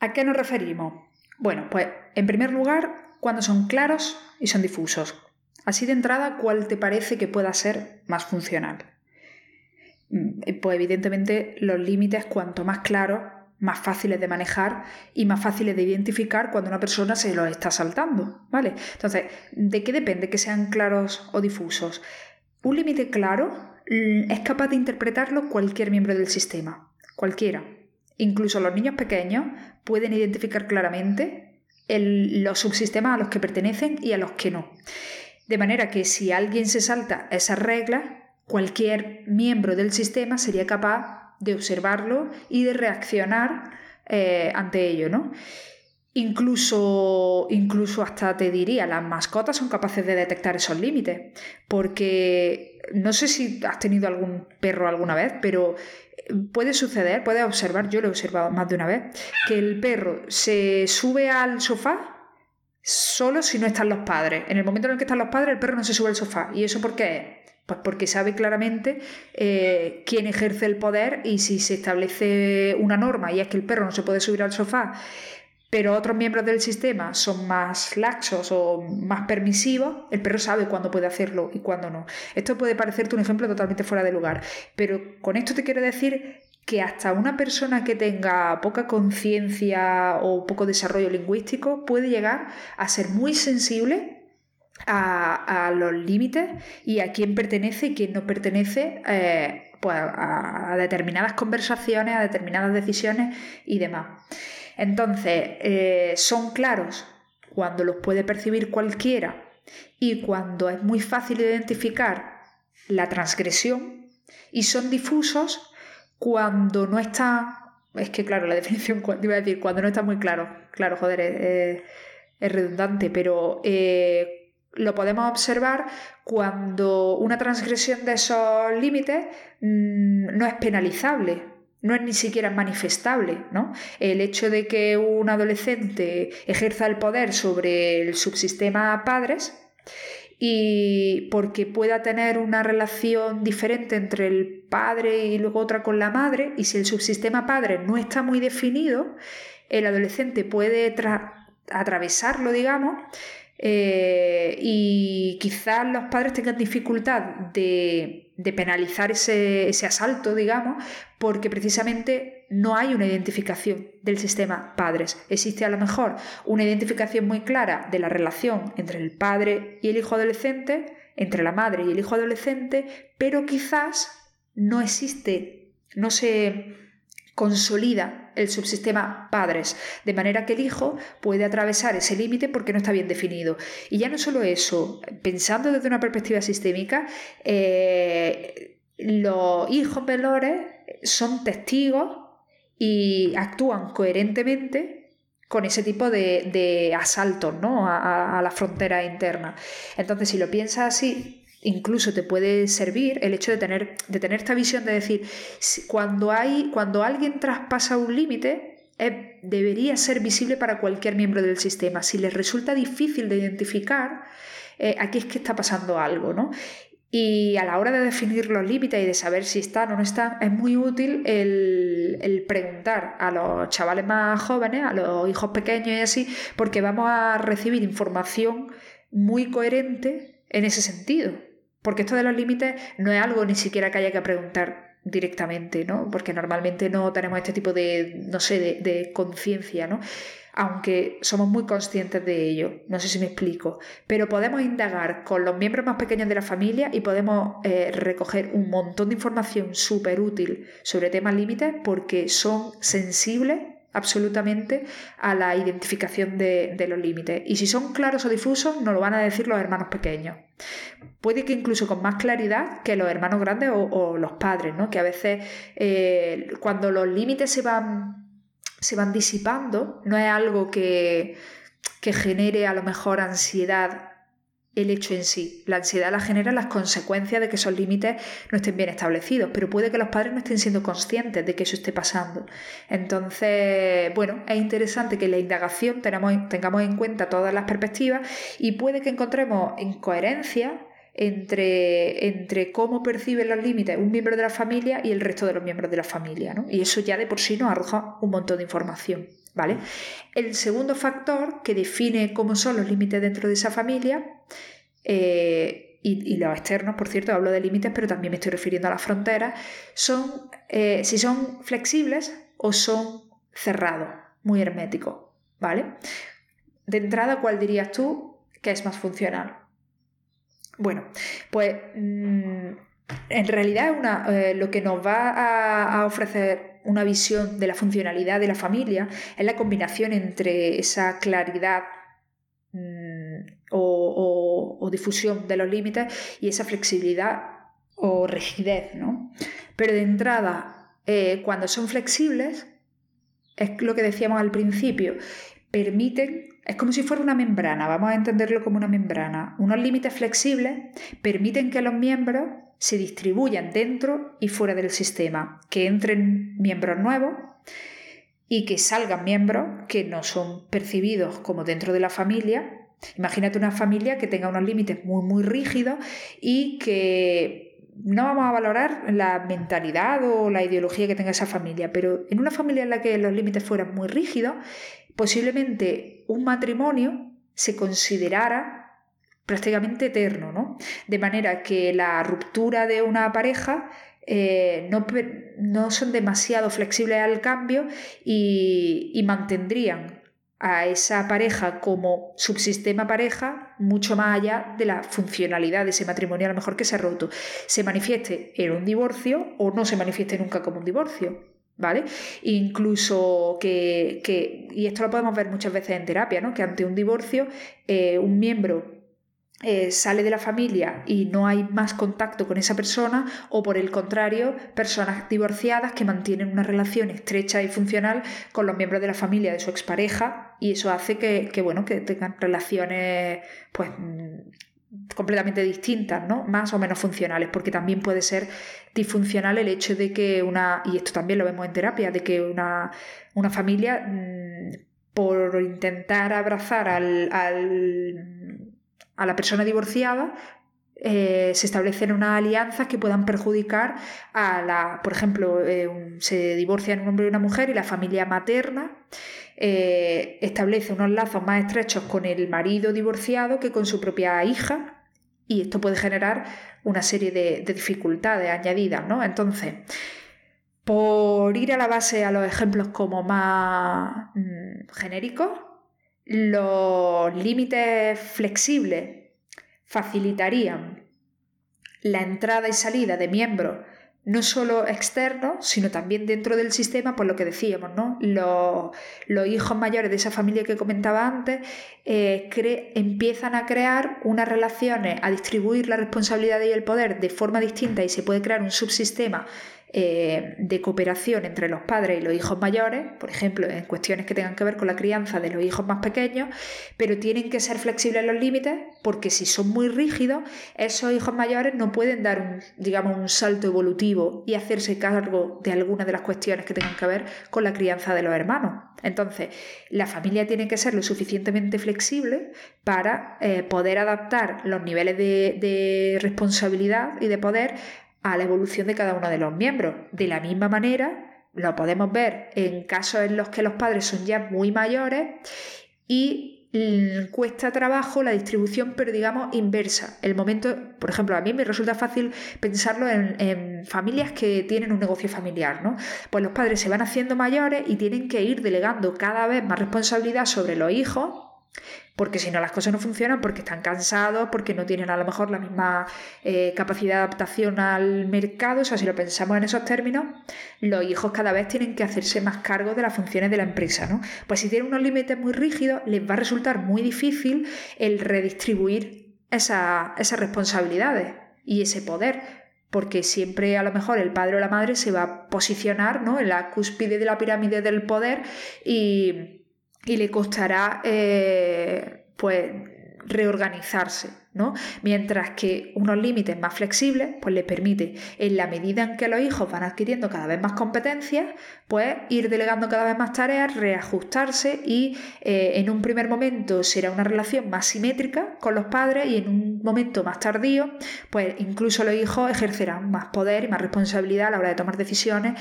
¿A qué nos referimos? Bueno, pues en primer lugar, cuando son claros y son difusos. Así de entrada, ¿cuál te parece que pueda ser más funcional? Pues evidentemente los límites cuanto más claros, más fáciles de manejar y más fáciles de identificar cuando una persona se los está saltando, ¿vale? Entonces, ¿de qué depende que sean claros o difusos? Un límite claro es capaz de interpretarlo cualquier miembro del sistema, cualquiera. Incluso los niños pequeños pueden identificar claramente el, los subsistemas a los que pertenecen y a los que no. De manera que si alguien se salta esas reglas, cualquier miembro del sistema sería capaz de observarlo y de reaccionar eh, ante ello, ¿no? Incluso, incluso hasta te diría, las mascotas son capaces de detectar esos límites, porque... No sé si has tenido algún perro alguna vez, pero puede suceder, puedes observar, yo lo he observado más de una vez, que el perro se sube al sofá solo si no están los padres. En el momento en el que están los padres, el perro no se sube al sofá. ¿Y eso por qué es? Pues porque sabe claramente eh, quién ejerce el poder, y si se establece una norma y es que el perro no se puede subir al sofá, pero otros miembros del sistema son más laxos o más permisivos, el perro sabe cuándo puede hacerlo y cuándo no. Esto puede parecerte un ejemplo totalmente fuera de lugar, pero con esto te quiero decir que hasta una persona que tenga poca conciencia o poco desarrollo lingüístico puede llegar a ser muy sensible a, a los límites y a quién pertenece y quién no pertenece eh, pues a, a determinadas conversaciones, a determinadas decisiones y demás. Entonces, eh, son claros cuando los puede percibir cualquiera y cuando es muy fácil identificar la transgresión, y son difusos cuando no está... Es que, claro, la definición, iba a decir, cuando no está muy claro. Claro, joder, es, es redundante, pero eh, lo podemos observar cuando una transgresión de esos límites mmm, no es penalizable. No es ni siquiera manifestable, ¿no? El hecho de que un adolescente ejerza el poder sobre el subsistema padres, y porque pueda tener una relación diferente entre el padre y luego otra con la madre, y si el subsistema padre no está muy definido, el adolescente puede tra- atravesarlo, digamos, Eh, y quizás los padres tengan dificultad de, de penalizar ese, ese asalto, digamos, porque precisamente no hay una identificación del sistema padres. Existe a lo mejor una identificación muy clara de la relación entre el padre y el hijo adolescente, entre la madre y el hijo adolescente, pero quizás no existe, no se consolida el subsistema padres, de manera que el hijo puede atravesar ese límite porque no está bien definido. Y ya no solo eso, pensando desde una perspectiva sistémica, eh, los hijos menores son testigos y actúan coherentemente con ese tipo de, de asaltos, ¿no?, a, a la frontera interna. Entonces, si lo piensas así, incluso te puede servir el hecho de tener, de tener esta visión de decir, cuando, hay, cuando alguien traspasa un límite, eh, debería ser visible para cualquier miembro del sistema. Si les resulta difícil de identificar, eh, aquí es que está pasando algo, ¿no? Y a la hora de definir los límites y de saber si están o no están, es muy útil el, el preguntar a los chavales más jóvenes, a los hijos pequeños y así, porque vamos a recibir información muy coherente en ese sentido. Porque esto de los límites no es algo ni siquiera que haya que preguntar directamente, ¿no? Porque normalmente no tenemos este tipo de, no sé, de, de conciencia, ¿no? Aunque somos muy conscientes de ello, no sé si me explico, pero podemos indagar con los miembros más pequeños de la familia y podemos eh, recoger un montón de información súper útil sobre temas límites porque son sensibles absolutamente a la identificación de, de los límites. Y si son claros o difusos, nos lo van a decir los hermanos pequeños. Puede que incluso con más claridad que los hermanos grandes o, o los padres, ¿no? Que a veces eh, cuando los límites se van... se van disipando, no es algo que, que genere a lo mejor ansiedad el hecho en sí. La ansiedad la generan las consecuencias de que esos límites no estén bien establecidos, pero puede que los padres no estén siendo conscientes de que eso esté pasando. Entonces, bueno, es interesante que en la indagación tengamos, tengamos en cuenta todas las perspectivas y puede que encontremos incoherencias Entre, entre cómo perciben los límites un miembro de la familia y el resto de los miembros de la familia, ¿no? Y eso ya de por sí nos arroja un montón de información, ¿vale? El segundo factor que define cómo son los límites dentro de esa familia, eh, y, y los externos, por cierto, hablo de límites, pero también me estoy refiriendo a las fronteras, son eh, si son flexibles o son cerrados, muy herméticos, ¿vale? De entrada, ¿cuál dirías tú que es más funcional? Bueno, pues mmm, en realidad una, eh, lo que nos va a, a ofrecer una visión de la funcionalidad de la familia es la combinación entre esa claridad mmm, o, o, o difusión de los límites y esa flexibilidad o rigidez, ¿no? Pero de entrada, eh, cuando son flexibles, es lo que decíamos al principio, permiten... Es como si fuera una membrana, vamos a entenderlo como una membrana. Unos límites flexibles permiten que los miembros se distribuyan dentro y fuera del sistema, que entren miembros nuevos y que salgan miembros que no son percibidos como dentro de la familia. Imagínate una familia que tenga unos límites muy, muy rígidos y que no vamos a valorar la mentalidad o la ideología que tenga esa familia, pero en una familia en la que los límites fueran muy rígidos, posiblemente un matrimonio se considerara prácticamente eterno, ¿no? De manera que la ruptura de una pareja eh, no, no son demasiado flexibles al cambio y, y mantendrían a esa pareja como subsistema pareja mucho más allá de la funcionalidad de ese matrimonio a lo mejor que se ha roto. Se manifieste en un divorcio o no se manifieste nunca como un divorcio, ¿vale? Incluso que, que, y esto lo podemos ver muchas veces en terapia, ¿no? Que ante un divorcio eh, un miembro eh, sale de la familia y no hay más contacto con esa persona, o por el contrario, personas divorciadas que mantienen una relación estrecha y funcional con los miembros de la familia de su expareja, y eso hace que, que, bueno, que tengan relaciones pues completamente distintas, ¿no? Más o menos funcionales, porque también puede ser disfuncional el hecho de que una, y esto también lo vemos en terapia, de que una, una familia mmm, por intentar abrazar al, al, a la persona divorciada eh, se establecen unas alianzas que puedan perjudicar a la, por ejemplo, eh, un, se divorcian un hombre y una mujer y la familia materna eh, establece unos lazos más estrechos con el marido divorciado que con su propia hija, y esto puede generar una serie de, de dificultades añadidas, ¿no? Entonces, por ir a la base a los ejemplos como más mmm, genéricos, los límites flexibles facilitarían la entrada y salida de miembros no solo externos, sino también dentro del sistema, por lo que decíamos, ¿no? Los, los hijos mayores de esa familia que comentaba antes eh, cre- empiezan a crear unas relaciones, a distribuir la responsabilidad y el poder de forma distinta, y se puede crear un subsistema eh, de cooperación entre los padres y los hijos mayores, por ejemplo, en cuestiones que tengan que ver con la crianza de los hijos más pequeños, pero tienen que ser flexibles los límites, porque si son muy rígidos, esos hijos mayores no pueden dar un, digamos, un salto evolutivo y hacerse cargo de alguna de las cuestiones que tengan que ver con la crianza de los hermanos. Entonces, la familia tiene que ser lo suficientemente flexible para eh, poder adaptar los niveles de, de responsabilidad y de poder a la evolución de cada uno de los miembros. De la misma manera, lo podemos ver en casos en los que los padres son ya muy mayores y cuesta trabajo la distribución, pero digamos inversa. El momento, por ejemplo, a mí me resulta fácil pensarlo en, en familias que tienen un negocio familiar, ¿no? Pues los padres se van haciendo mayores y tienen que ir delegando cada vez más responsabilidad sobre los hijos, porque si no las cosas no funcionan, porque están cansados, porque no tienen a lo mejor la misma eh, capacidad de adaptación al mercado. O sea, si lo pensamos en esos términos, los hijos cada vez tienen que hacerse más cargo de las funciones de la empresa, ¿no? Pues si tienen unos límites muy rígidos, les va a resultar muy difícil el redistribuir esa, esas responsabilidades y ese poder, porque siempre a lo mejor el padre o la madre se va a posicionar, ¿no?, en la cúspide de la pirámide del poder y... y le costará eh, pues reorganizarse, ¿no? Mientras que unos límites más flexibles pues les permite, en la medida en que los hijos van adquiriendo cada vez más competencias, pues ir delegando cada vez más tareas, reajustarse y eh, en un primer momento será una relación más simétrica con los padres, y en un momento más tardío pues incluso los hijos ejercerán más poder y más responsabilidad a la hora de tomar decisiones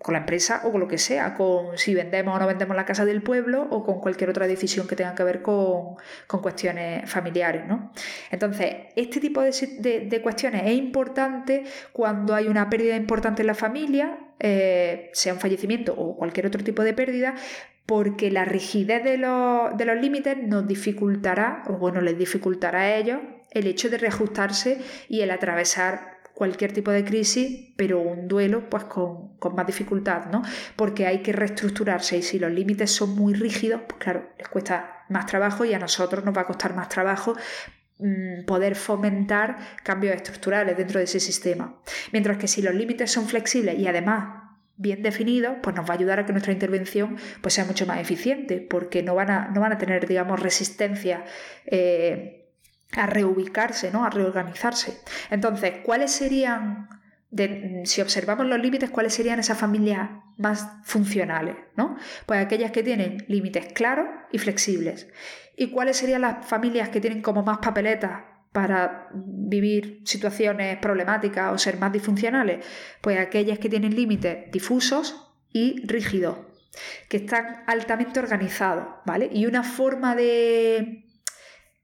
con la empresa o con lo que sea, con si vendemos o no vendemos la casa del pueblo o con cualquier otra decisión que tenga que ver con, con cuestiones familiares, ¿no? Entonces, este tipo de, de, de cuestiones es importante cuando hay una pérdida importante en la familia, eh, sea un fallecimiento o cualquier otro tipo de pérdida, porque la rigidez de los, de los límites nos dificultará, o bueno, les dificultará a ellos el hecho de reajustarse y el atravesar cualquier tipo de crisis, pero un duelo pues con, con más dificultad, ¿no? Porque hay que reestructurarse, y si los límites son muy rígidos, pues claro, les cuesta más trabajo, y a nosotros nos va a costar más trabajo mmm, poder fomentar cambios estructurales dentro de ese sistema. Mientras que si los límites son flexibles y además bien definidos, pues nos va a ayudar a que nuestra intervención pues sea mucho más eficiente, porque no van a, no van a tener, digamos, resistencia eh, a reubicarse, ¿no?, a reorganizarse. Entonces, ¿cuáles serían, de, si observamos los límites, cuáles serían esas familias más funcionales, ¿no? Pues aquellas que tienen límites claros y flexibles. ¿Y cuáles serían las familias que tienen como más papeletas para vivir situaciones problemáticas o ser más disfuncionales? Pues aquellas que tienen límites difusos y rígidos, que están altamente organizados, ¿vale? Y una forma de...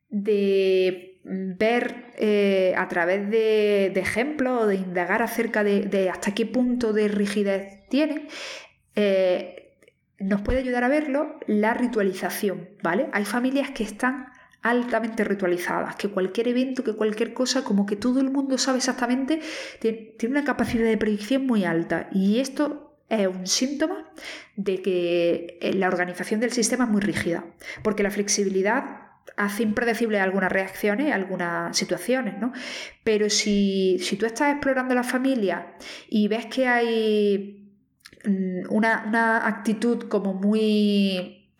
de ver eh, a través de, de ejemplos o de indagar acerca de, de hasta qué punto de rigidez tienen, eh, nos puede ayudar a verlo la ritualización, ¿vale? Hay familias que están altamente ritualizadas, que cualquier evento, que cualquier cosa, como que todo el mundo sabe exactamente, tiene, tiene una capacidad de predicción muy alta, y esto es un síntoma de que la organización del sistema es muy rígida, porque la flexibilidad hace impredecible algunas reacciones, algunas situaciones, ¿no? Pero si, si tú estás explorando la familia y ves que hay una, una actitud como muy...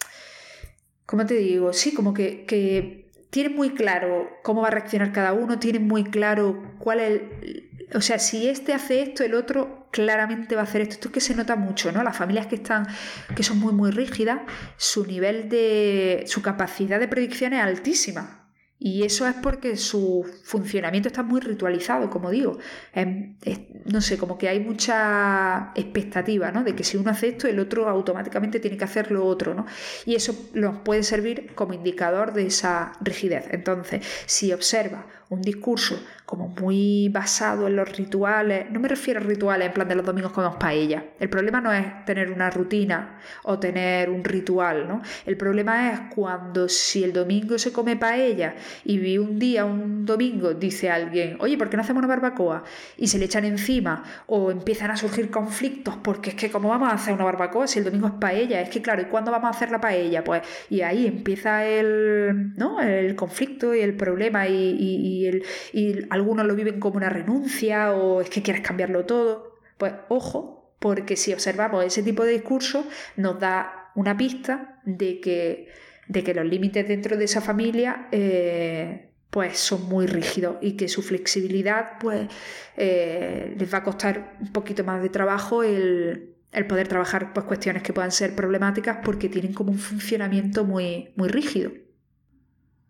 ¿Cómo te digo? Sí, como que, que tienen muy claro cómo va a reaccionar cada uno, tienen muy claro cuál es... El, o sea, si este hace esto, el otro claramente va a hacer esto. Esto es que se nota mucho, ¿no? Las familias que están, que son muy, muy rígidas, su nivel de... su capacidad de predicción es altísima. Y eso es porque su funcionamiento está muy ritualizado, como digo. Es, es, no sé, como que hay mucha expectativa, ¿no? De que si uno hace esto, el otro automáticamente tiene que hacer lo otro, ¿no? Y eso nos puede servir como indicador de esa rigidez. Entonces, si observa un discurso como muy basado en los rituales, no me refiero a rituales en plan de los domingos comemos paella. El problema no es tener una rutina o tener un ritual, ¿no? El problema es cuando, si el domingo se come paella y vi un día, un domingo, dice alguien, oye, ¿por qué no hacemos una barbacoa? Y se le echan encima, o empiezan a surgir conflictos, porque es que ¿cómo vamos a hacer una barbacoa si el domingo es paella? Es que claro, ¿y cuándo vamos a hacer la paella? Pues, y ahí empieza el, ¿no? el conflicto y el problema y, y, y, el, y algunos lo viven como una renuncia, o es que quieres cambiarlo todo. Pues ojo, porque si observamos ese tipo de discurso nos da una pista de que de que los límites dentro de esa familia eh, pues son muy rígidos y que su flexibilidad pues eh, les va a costar un poquito más de trabajo el, el poder trabajar pues cuestiones que puedan ser problemáticas porque tienen como un funcionamiento muy, muy rígido.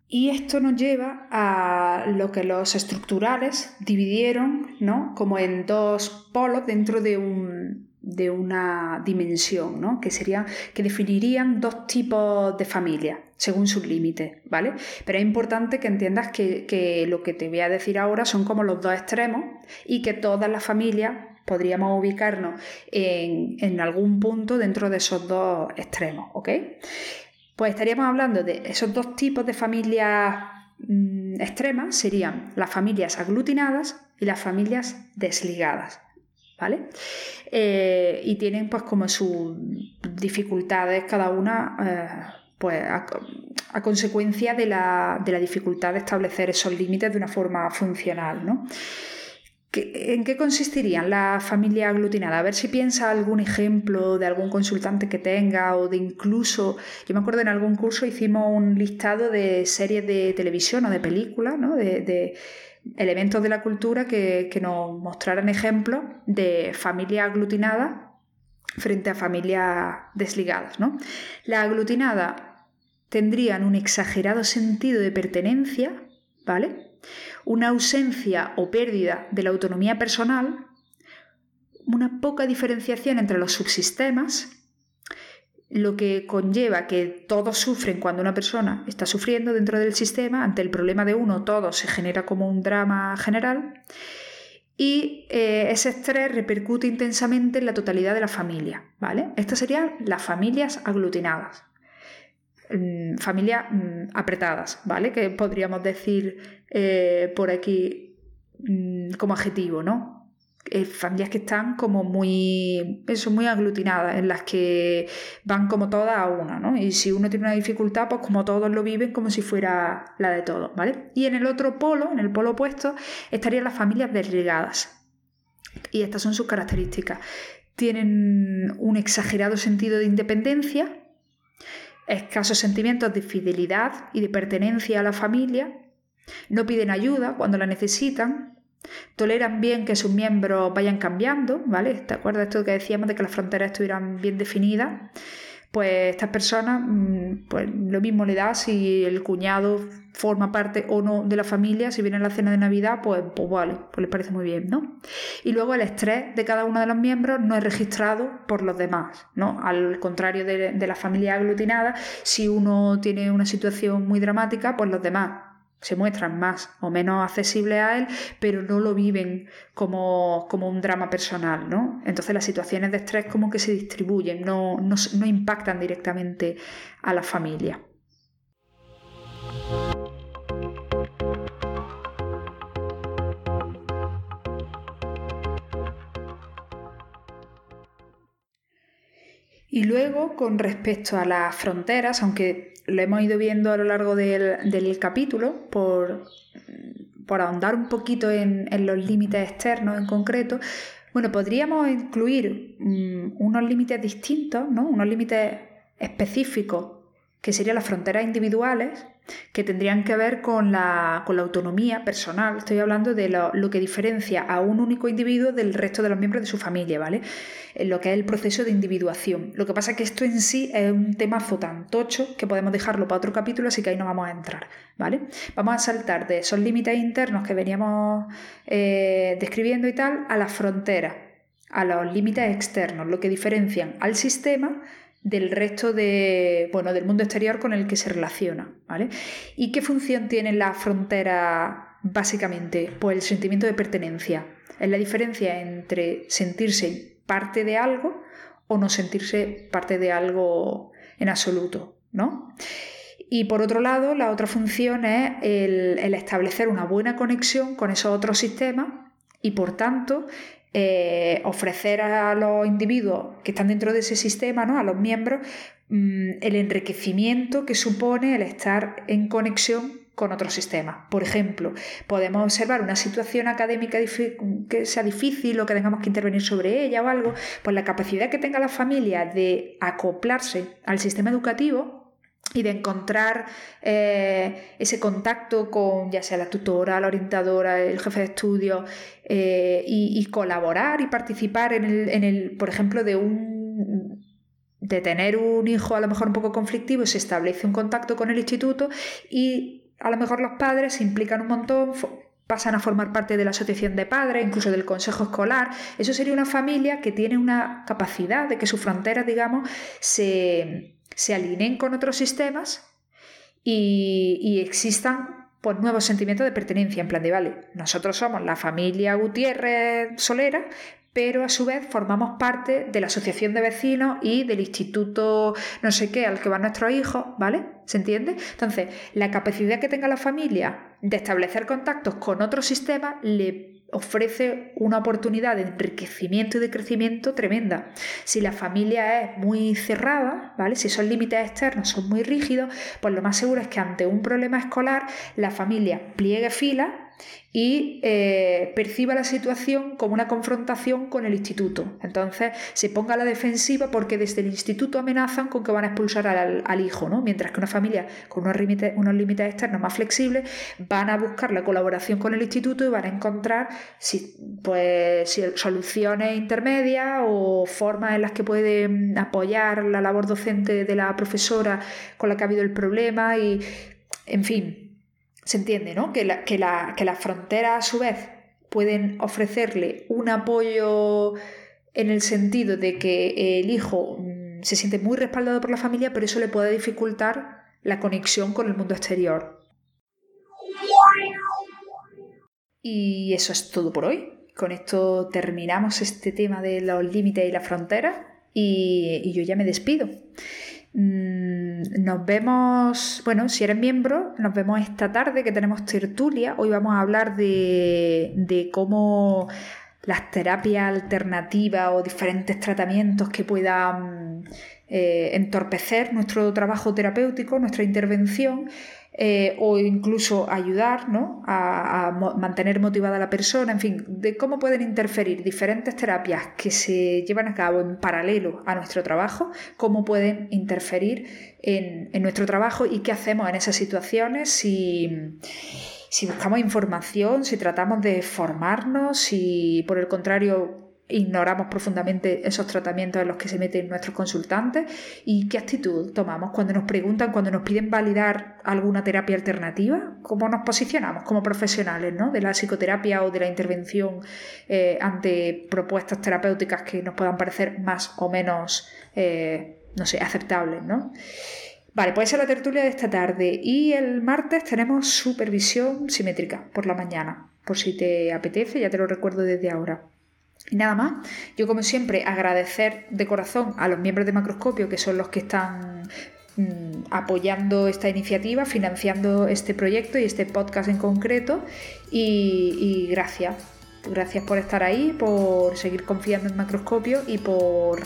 Y esto nos lleva a lo que los estructurales dividieron, ¿no? Como en dos polos dentro de un... de una dimensión, ¿no? Que sería, que definirían dos tipos de familia según sus límites, ¿vale? Pero es importante que entiendas que, que lo que te voy a decir ahora son como los dos extremos y que todas las familias podríamos ubicarnos en, en algún punto dentro de esos dos extremos, ¿ok? Pues estaríamos hablando de esos dos tipos de familias mmm, extremas, serían las familias aglutinadas y las familias desligadas, ¿vale? Eh, y tienen pues como sus dificultades cada una eh, pues a, a consecuencia de la, de la dificultad de establecer esos límites de una forma funcional, ¿no? ¿Qué, ¿En qué consistirían las familias aglutinadas? A ver si piensa algún ejemplo de algún consultante que tenga o de incluso... Yo me acuerdo en algún curso hicimos un listado de series de televisión o de películas, ¿no? De... de elementos de la cultura que, que nos mostraran ejemplos de familias aglutinadas frente a familias desligadas, ¿no? Las aglutinadas tendrían un exagerado sentido de pertenencia, ¿vale? Una ausencia o pérdida de la autonomía personal, una poca diferenciación entre los subsistemas, lo que conlleva que todos sufren cuando una persona está sufriendo dentro del sistema, ante el problema de uno todo se genera como un drama general y eh, ese estrés repercute intensamente en la totalidad de la familia, ¿vale? Estas serían las familias aglutinadas, mmm, familias mmm, apretadas, ¿vale? Que podríamos decir eh, por aquí mmm, como adjetivo, ¿no? Familias que están como muy eso, muy aglutinadas, en las que van como todas a una, ¿no? Y si uno tiene una dificultad, pues como todos lo viven como si fuera la de todos, ¿vale? Y en el otro polo, en el polo opuesto, estarían las familias desligadas. Y estas son sus características. Tienen un exagerado sentido de independencia, escasos sentimientos de fidelidad y de pertenencia a la familia, no piden ayuda cuando la necesitan, toleran bien que sus miembros vayan cambiando, ¿vale? ¿Te acuerdas de esto que decíamos de que las fronteras estuvieran bien definidas? Pues estas personas, pues lo mismo le da si el cuñado forma parte o no de la familia, si viene a la cena de Navidad, pues, pues vale, pues les parece muy bien, ¿no? Y luego el estrés de cada uno de los miembros no es registrado por los demás, ¿no? Al contrario de, de la familia aglutinada, si uno tiene una situación muy dramática, pues los demás se muestran más o menos accesibles a él, pero no lo viven como, como un drama personal, ¿no? Entonces las situaciones de estrés como que se distribuyen, no, no, no impactan directamente a la familia. Y luego, con respecto a las fronteras, aunque lo hemos ido viendo a lo largo del, del capítulo, por, por ahondar un poquito en, en los límites externos en concreto, bueno, podríamos incluir mmm, unos límites distintos, ¿no? Unos límites específicos, que serían las fronteras individuales, que tendrían que ver con la, con la autonomía personal. Estoy hablando de lo, lo que diferencia a un único individuo del resto de los miembros de su familia, ¿vale? Lo que es el proceso de individuación. Lo que pasa es que esto en sí es un temazo tan tocho que podemos dejarlo para otro capítulo, así que ahí no vamos a entrar, ¿vale? Vamos a saltar de esos límites internos que veníamos eh, describiendo y tal a las fronteras, a los límites externos, lo que diferencian al sistema del resto de, bueno, del mundo exterior con el que se relaciona, ¿vale? ¿Y qué función tiene la frontera básicamente? Pues el sentimiento de pertenencia. Es la diferencia entre sentirse parte de algo o no sentirse parte de algo en absoluto, ¿no? Y por otro lado, la otra función es el, el establecer una buena conexión con esos otros sistemas y, por tanto, Eh, ofrecer a los individuos que están dentro de ese sistema, ¿no?, a los miembros, mmm, el enriquecimiento que supone el estar en conexión con otros sistemas. Por ejemplo, podemos observar una situación académica que sea difícil o que tengamos que intervenir sobre ella o algo, pues la capacidad que tenga la familia de acoplarse al sistema educativo y de encontrar eh, ese contacto con ya sea la tutora, la orientadora, el jefe de estudios, eh, y, y colaborar y participar en el, en el, por ejemplo, de un de tener un hijo a lo mejor un poco conflictivo, se establece un contacto con el instituto y a lo mejor los padres se implican un montón, pasan a formar parte de la asociación de padres, incluso del consejo escolar. Eso sería una familia que tiene una capacidad de que sus fronteras, digamos, se... se alineen con otros sistemas y, y existan pues, nuevos sentimientos de pertenencia, en plan de, vale, nosotros somos la familia Gutiérrez Solera, pero a su vez formamos parte de la asociación de vecinos y del instituto no sé qué al que van nuestros hijos, ¿vale? ¿Se entiende? Entonces, la capacidad que tenga la familia de establecer contactos con otros sistemas le ofrece una oportunidad de enriquecimiento y de crecimiento tremenda. Si la familia es muy cerrada, ¿vale?, si esos límites externos son muy rígidos, pues lo más seguro es que ante un problema escolar la familia pliegue fila y eh, perciba la situación como una confrontación con el instituto. Entonces se ponga a la defensiva porque desde el instituto amenazan con que van a expulsar al, al hijo, ¿no? Mientras que una familia con unos límites, unos límites externos más flexibles van a buscar la colaboración con el instituto y van a encontrar si, pues, si, soluciones intermedias o formas en las que pueden apoyar la labor docente de la profesora con la que ha habido el problema y, en fin... Se entiende, ¿no? Que, la, que, la, que las fronteras, a su vez, pueden ofrecerle un apoyo en el sentido de que el hijo mmm, se siente muy respaldado por la familia, pero eso le puede dificultar la conexión con el mundo exterior. Y eso es todo por hoy. Con esto terminamos este tema de los límites y las fronteras y, y yo ya me despido. Nos vemos, bueno, si eres miembro, nos vemos esta tarde que tenemos tertulia. Hoy vamos a hablar de, de cómo las terapias alternativas o diferentes tratamientos que puedan eh, entorpecer nuestro trabajo terapéutico, nuestra intervención, eh, o incluso ayudar, ¿no?, a, a mantener motivada a la persona, en fin, de cómo pueden interferir diferentes terapias que se llevan a cabo en paralelo a nuestro trabajo, cómo pueden interferir en, en nuestro trabajo y qué hacemos en esas situaciones, si, si buscamos información, si tratamos de formarnos, si por el contrario ignoramos profundamente esos tratamientos en los que se meten nuestros consultantes y qué actitud tomamos cuando nos preguntan, cuando nos piden validar alguna terapia alternativa, cómo nos posicionamos como profesionales, ¿no?, de la psicoterapia o de la intervención eh, ante propuestas terapéuticas que nos puedan parecer más o menos, eh, no sé, aceptables, ¿no? Vale, pues esa es la tertulia de esta tarde y el martes tenemos supervisión simétrica por la mañana, por si te apetece, ya te lo recuerdo desde ahora. Y nada más, yo como siempre agradecer de corazón a los miembros de Macroscopio que son los que están mmm, apoyando esta iniciativa, financiando este proyecto y este podcast en concreto y, y gracias, gracias por estar ahí, por seguir confiando en Macroscopio y por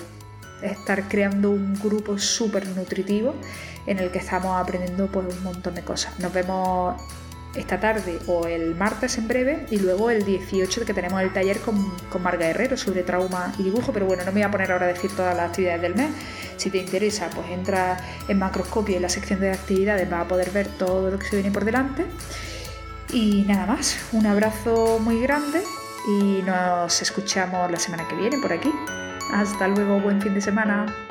estar creando un grupo súper nutritivo en el que estamos aprendiendo pues, un montón de cosas. Nos vemos esta tarde o el martes en breve, y luego el dieciocho que tenemos el taller con, con Marga Herrero sobre trauma y dibujo, pero bueno, no me voy a poner ahora a decir todas las actividades del mes. Si te interesa, pues entra en Macroscopio y en la sección de actividades vas a poder ver todo lo que se viene por delante. Y nada más, un abrazo muy grande y nos escuchamos la semana que viene por aquí. Hasta luego, buen fin de semana.